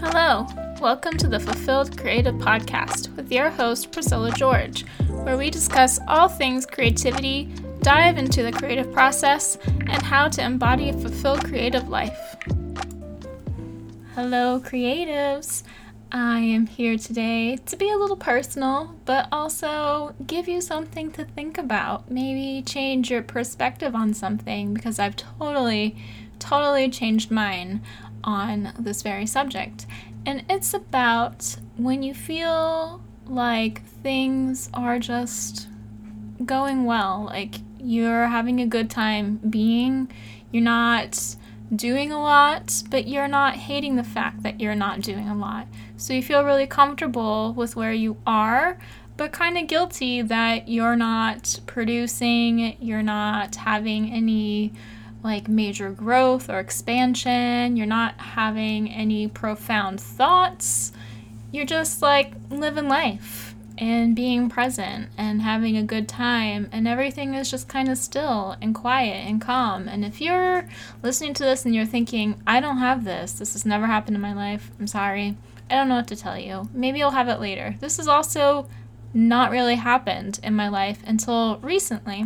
Hello, welcome to the Fulfilled Creative Podcast with your host, Priscilla George, where we discuss all things creativity, dive into the creative process, and how to embody a fulfilled creative life. Hello, creatives. I am here today to be a little personal, but also give you something to think about. Maybe change your perspective on something, because I've totally changed mine on this very subject. And it's about when you feel like things are just going well, like you're having a good time being, you're not doing a lot, but you're not hating the fact that you're not doing a lot. So you feel really comfortable with where you are, but kind of guilty that you're not producing, you're not having any like major growth or expansion, you're not having any profound thoughts, you're just like living life and being present and having a good time, and everything is just kind of still and quiet and calm. And if you're listening to this and you're thinking, I don't have this has never happened in my life, I'm sorry, I don't know what to tell you. Maybe you'll have it later. This has also not really happened in my life until recently.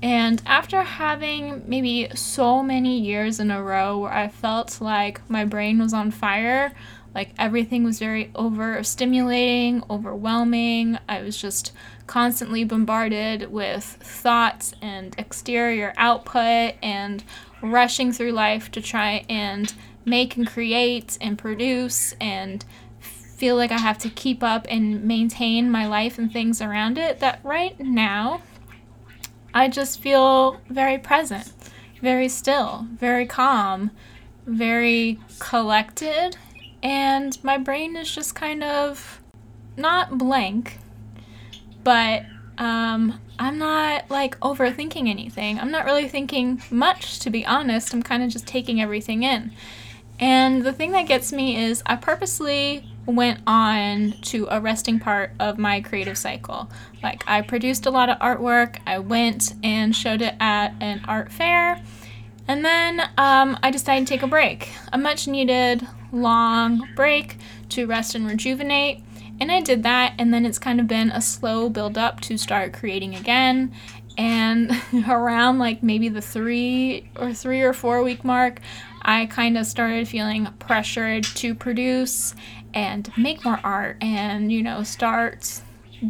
And after having maybe so many years in a row where I felt like my brain was on fire, like everything was very overstimulating, overwhelming, I was just constantly bombarded with thoughts and exterior output and rushing through life to try and make and create and produce and feel like I have to keep up and maintain my life and things around it, that right now I just feel very present, very still, very calm, very collected, and my brain is just kind of not blank, but I'm not like overthinking anything. I'm not really thinking much, to be honest. I'm kind of just taking everything in. And the thing that gets me is I purposely went on to a resting part of my creative cycle. Like, I produced a lot of artwork, I went and showed it at an art fair, and then I decided to take a break, a much needed long break to rest and rejuvenate. And I did that, and then it's kind of been a slow build up to start creating again. And around like maybe the three or four week mark, I kind of started feeling pressured to produce and make more art and, you know, start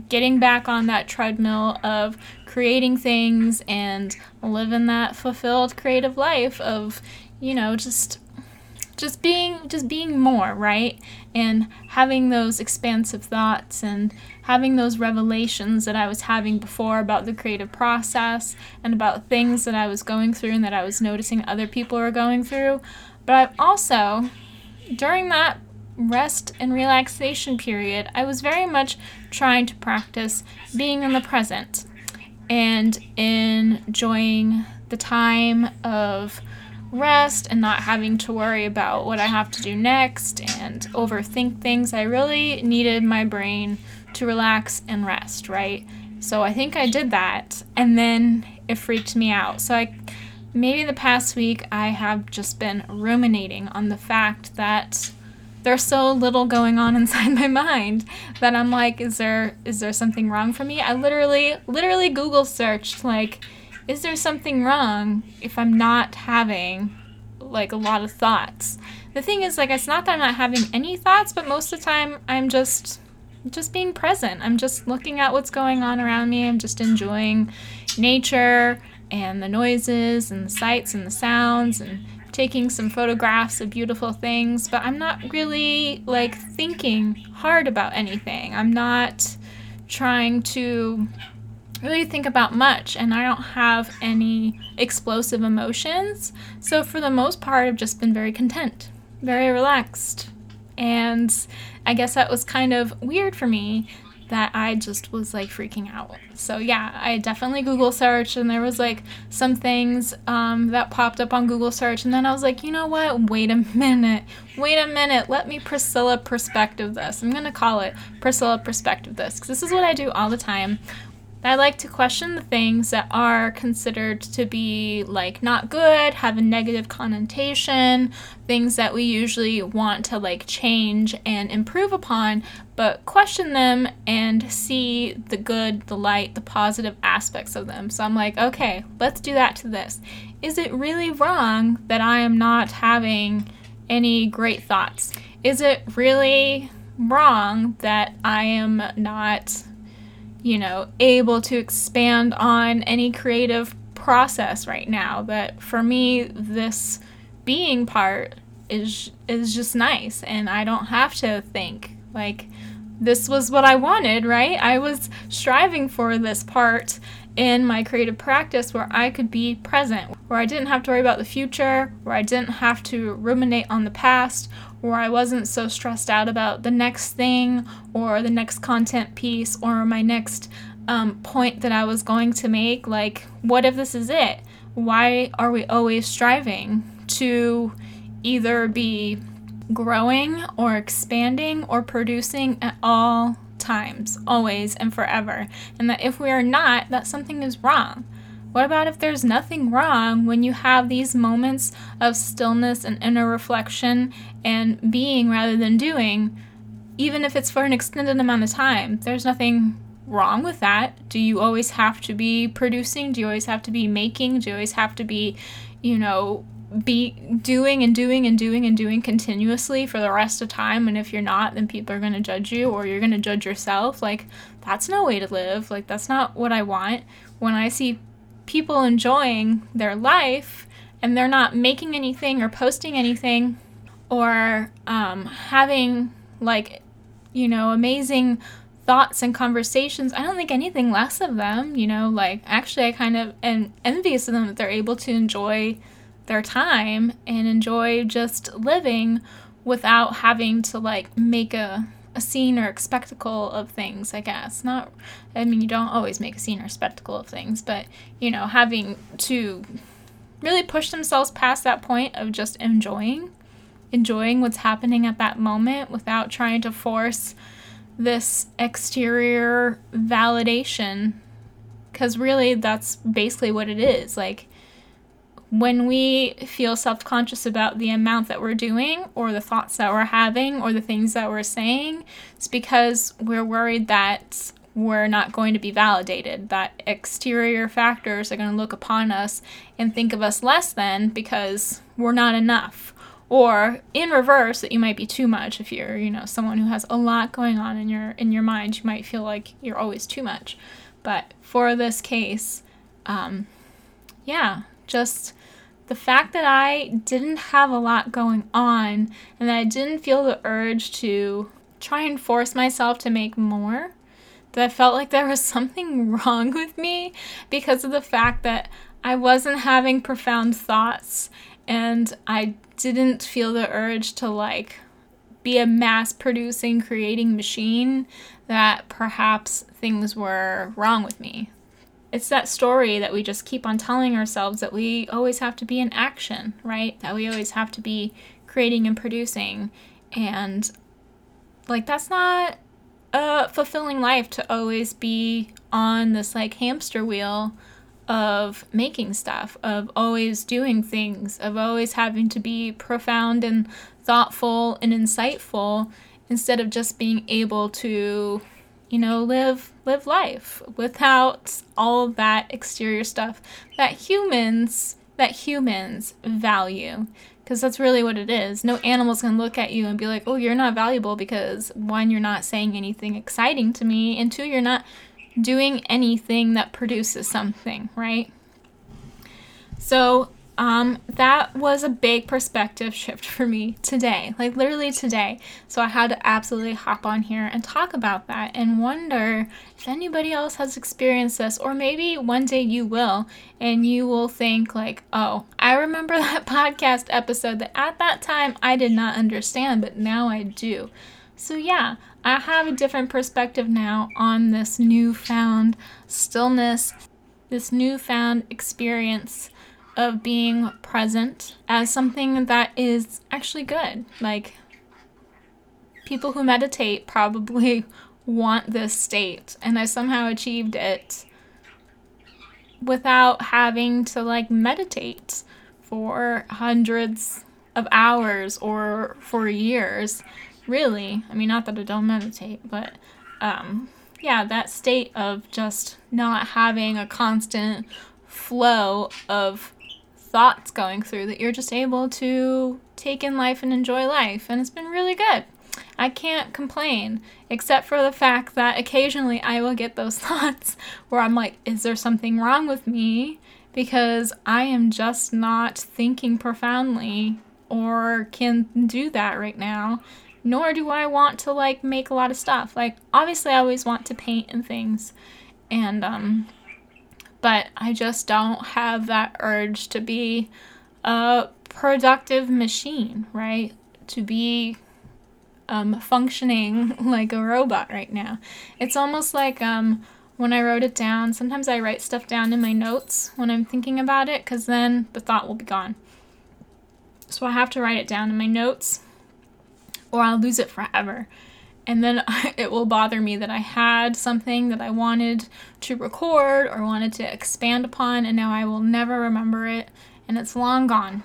getting back on that treadmill of creating things and living that fulfilled creative life of, you know, just being more, right? And having those expansive thoughts and having those revelations that I was having before about the creative process and about things that I was going through and that I was noticing other people were going through. But I've also, during that rest and relaxation period, I was very much trying to practice being in the present and enjoying the time of rest and not having to worry about what I have to do next and overthink things. I really needed my brain to relax and rest, right? So I think I did that, and then it freaked me out. So maybe the past week I have just been ruminating on the fact that there's so little going on inside my mind that I'm like, is there something wrong for me? I literally Google searched, like, is there something wrong if I'm not having like a lot of thoughts? The thing is, like, it's not that I'm not having any thoughts, but most of the time I'm just being present. I'm just looking at what's going on around me. I'm just enjoying nature and the noises and the sights and the sounds and taking some photographs of beautiful things, but I'm not really like thinking hard about anything. I'm not trying to really think about much, and I don't have any explosive emotions. So for the most part, I've just been very content, very relaxed. And I guess that was kind of weird for me, that I just was like freaking out. So yeah, I definitely Google searched, and there was like some things that popped up on Google search, and then I was like, you know what, wait a minute, let me Priscilla perspective this. I'm gonna call it Priscilla perspective this, because this is what I do all the time. I like to question the things that are considered to be like not good, have a negative connotation, things that we usually want to like change and improve upon, but question them and see the good, the light, the positive aspects of them. So I'm like, okay, let's do that to this. Is it really wrong that I am not having any great thoughts? Is it really wrong that I am not, you know, able to expand on any creative process right now? But for me, this being part is just nice, and I don't have to think like this was what I wanted, right? I was striving for this part in my creative practice where I could be present, where I didn't have to worry about the future, where I didn't have to ruminate on the past, where I wasn't so stressed out about the next thing or the next content piece or my next point that I was going to make. Like, what if this is it? Why are we always striving to either be growing or expanding or producing at all times, always and forever? And that if we are not, that something is wrong. What about if there's nothing wrong when you have these moments of stillness and inner reflection and being rather than doing, even if it's for an extended amount of time? There's nothing wrong with that. Do you always have to be producing? Do you always have to be making? Do you always have to be, you know, be doing and doing and doing and doing continuously for the rest of time? And if you're not, then people are going to judge you, or you're going to judge yourself. Like, that's no way to live. Like, that's not what I want. When I see people enjoying their life and they're not making anything or posting anything or having, like, you know, amazing thoughts and conversations, I don't think anything less of them, you know. Like, actually, I kind of am envious of them that they're able to enjoy their time and enjoy just living without having to like make a scene or a spectacle of things, I guess. Not, I mean, you don't always make a scene or a spectacle of things, but, you know, having to really push themselves past that point of just enjoying what's happening at that moment without trying to force this exterior validation, because really that's basically what it is. Like, when we feel self-conscious about the amount that we're doing or the thoughts that we're having or the things that we're saying, it's because we're worried that we're not going to be validated, that exterior factors are going to look upon us and think of us less than because we're not enough. Or in reverse, that you might be too much. If you're, you know, someone who has a lot going on in your mind, you might feel like you're always too much. But for this case, just the fact that I didn't have a lot going on and that I didn't feel the urge to try and force myself to make more, that I felt like there was something wrong with me because of the fact that I wasn't having profound thoughts and I didn't feel the urge to like be a mass-producing, creating machine, that perhaps things were wrong with me. It's that story that we just keep on telling ourselves, that we always have to be in action, right? That we always have to be creating and producing. And, like, that's not a fulfilling life, to always be on this, like, hamster wheel of making stuff, of always doing things, of always having to be profound and thoughtful and insightful, instead of just being able to, you know, live life without all of that exterior stuff that humans value. Because that's really what it is. No animal's going to look at you and be like, oh, you're not valuable because, one, you're not saying anything exciting to me, and two, you're not doing anything that produces something, right? So that was a big perspective shift for me today, like literally today. So I had to absolutely hop on here and talk about that, and wonder if anybody else has experienced this, or maybe one day you will, and you will think like, oh, I remember that podcast episode that at that time I did not understand, but now I do. So yeah, I have a different perspective now on this newfound stillness, this newfound experience of being present as something that is actually good. Like, people who meditate probably want this state, and I somehow achieved it without having to like meditate for hundreds of hours or for years, really. I mean, not that I don't meditate, but yeah, that state of just not having a constant flow of thoughts going through, that you're just able to take in life and enjoy life, and it's been really good. I can't complain, except for the fact that occasionally I will get those thoughts where I'm like, is there something wrong with me? Because I am just not thinking profoundly or can do that right now, nor do I want to like make a lot of stuff. Like, obviously I always want to paint and things, and but I just don't have that urge to be a productive machine, right? To be functioning like a robot right now. It's almost like when I wrote it down, sometimes I write stuff down in my notes when I'm thinking about it, because then the thought will be gone. So I have to write it down in my notes or I'll lose it forever. And then it will bother me that I had something that I wanted to record or wanted to expand upon, and now I will never remember it, and it's long gone.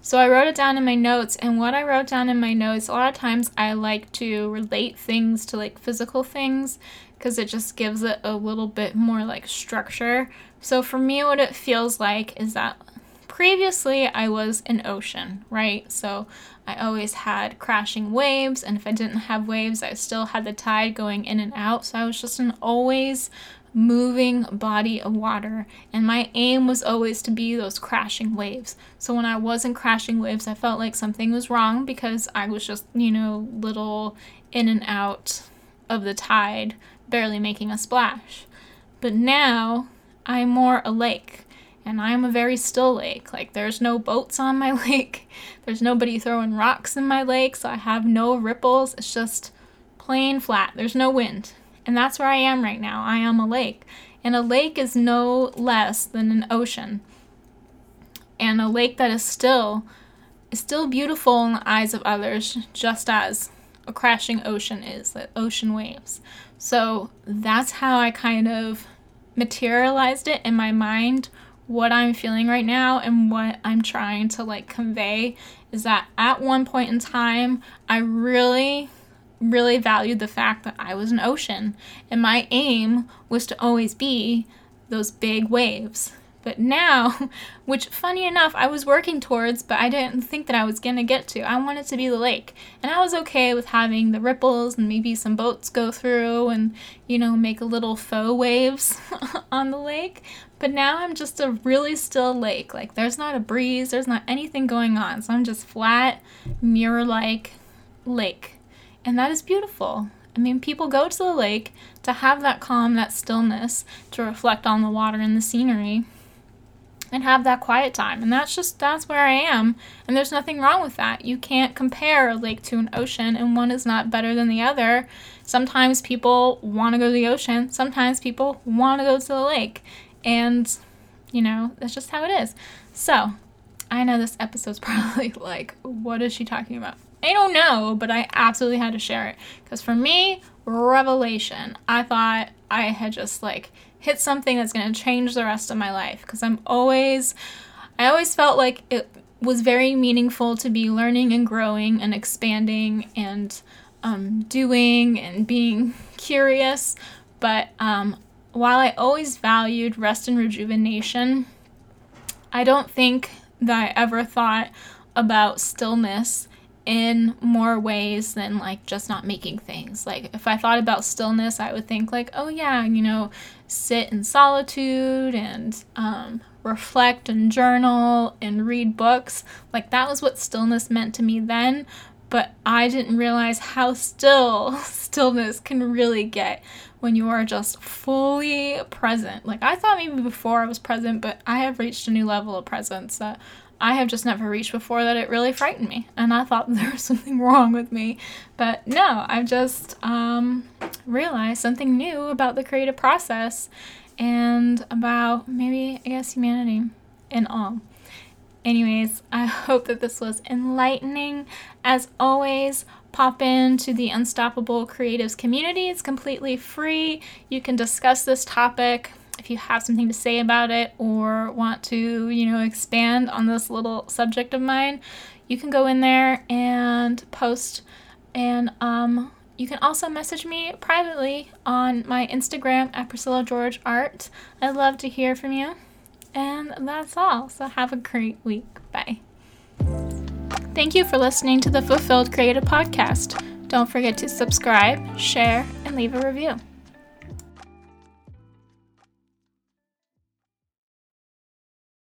So I wrote it down in my notes, and what I wrote down in my notes, a lot of times I like to relate things to like physical things, because it just gives it a little bit more like structure. So for me, what it feels like is that previously I was an ocean, right? So I always had crashing waves, and if I didn't have waves, I still had the tide going in and out. So I was just an always moving body of water, and my aim was always to be those crashing waves. So when I wasn't crashing waves, I felt like something was wrong, because I was just, you know, little in and out of the tide, barely making a splash. But now I'm more a lake. And I'm a very still lake. Like, there's no boats on my lake. There's nobody throwing rocks in my lake. So I have no ripples. It's just plain flat. There's no wind. And that's where I am right now. I am a lake. And a lake is no less than an ocean. And a lake that is still beautiful in the eyes of others, just as a crashing ocean is, the ocean waves. So that's how I kind of materialized it in my mind. What I'm feeling right now and what I'm trying to like convey is that at one point in time, I really, really valued the fact that I was an ocean, and my aim was to always be those big waves. But now, which funny enough, I was working towards, but I didn't think that I was gonna get to. I wanted to be the lake, and I was okay with having the ripples and maybe some boats go through and, you know, make a little faux waves on the lake. But now I'm just a really still lake. Like, there's not a breeze, there's not anything going on. So I'm just flat, mirror-like lake. And that is beautiful. I mean, people go to the lake to have that calm, that stillness, to reflect on the water and the scenery, and have that quiet time. And that's where I am. And there's nothing wrong with that. You can't compare a lake to an ocean, and one is not better than the other. Sometimes people want to go to the ocean. Sometimes people want to go to the lake. And, you know, that's just how it is. So I know this episode's probably like, what is she talking about? I don't know, but I absolutely had to share it. Because for me, revelation. I thought I had just like hit something that's going to change the rest of my life, because I always felt like it was very meaningful to be learning and growing and expanding and doing and being curious. But while I always valued rest and rejuvenation, I don't think that I ever thought about stillness in more ways than like just not making things. Like, if I thought about stillness, I would think like, oh yeah, you know, sit in solitude and reflect and journal and read books. Like, that was what stillness meant to me then, but I didn't realize how still stillness can really get when you are just fully present. Like, I thought maybe before I was present, but I have reached a new level of presence that I have just never reached before, that it really frightened me, and I thought there was something wrong with me. But no, I've just realized something new about the creative process and about maybe, I guess, humanity in all. Anyways, I hope that this was enlightening. As always, pop into the Unstoppable Creatives community. It's completely free. You can discuss this topic If you have something to say about it or want to, you know, expand on this little subject of mine, you can go in there and post. And you can also message me privately on my Instagram at Priscilla George Art. I'd love to hear from you. And that's all. So have a great week. Bye. Thank you for listening to the Fulfilled Creative Podcast. Don't forget to subscribe, share, and leave a review.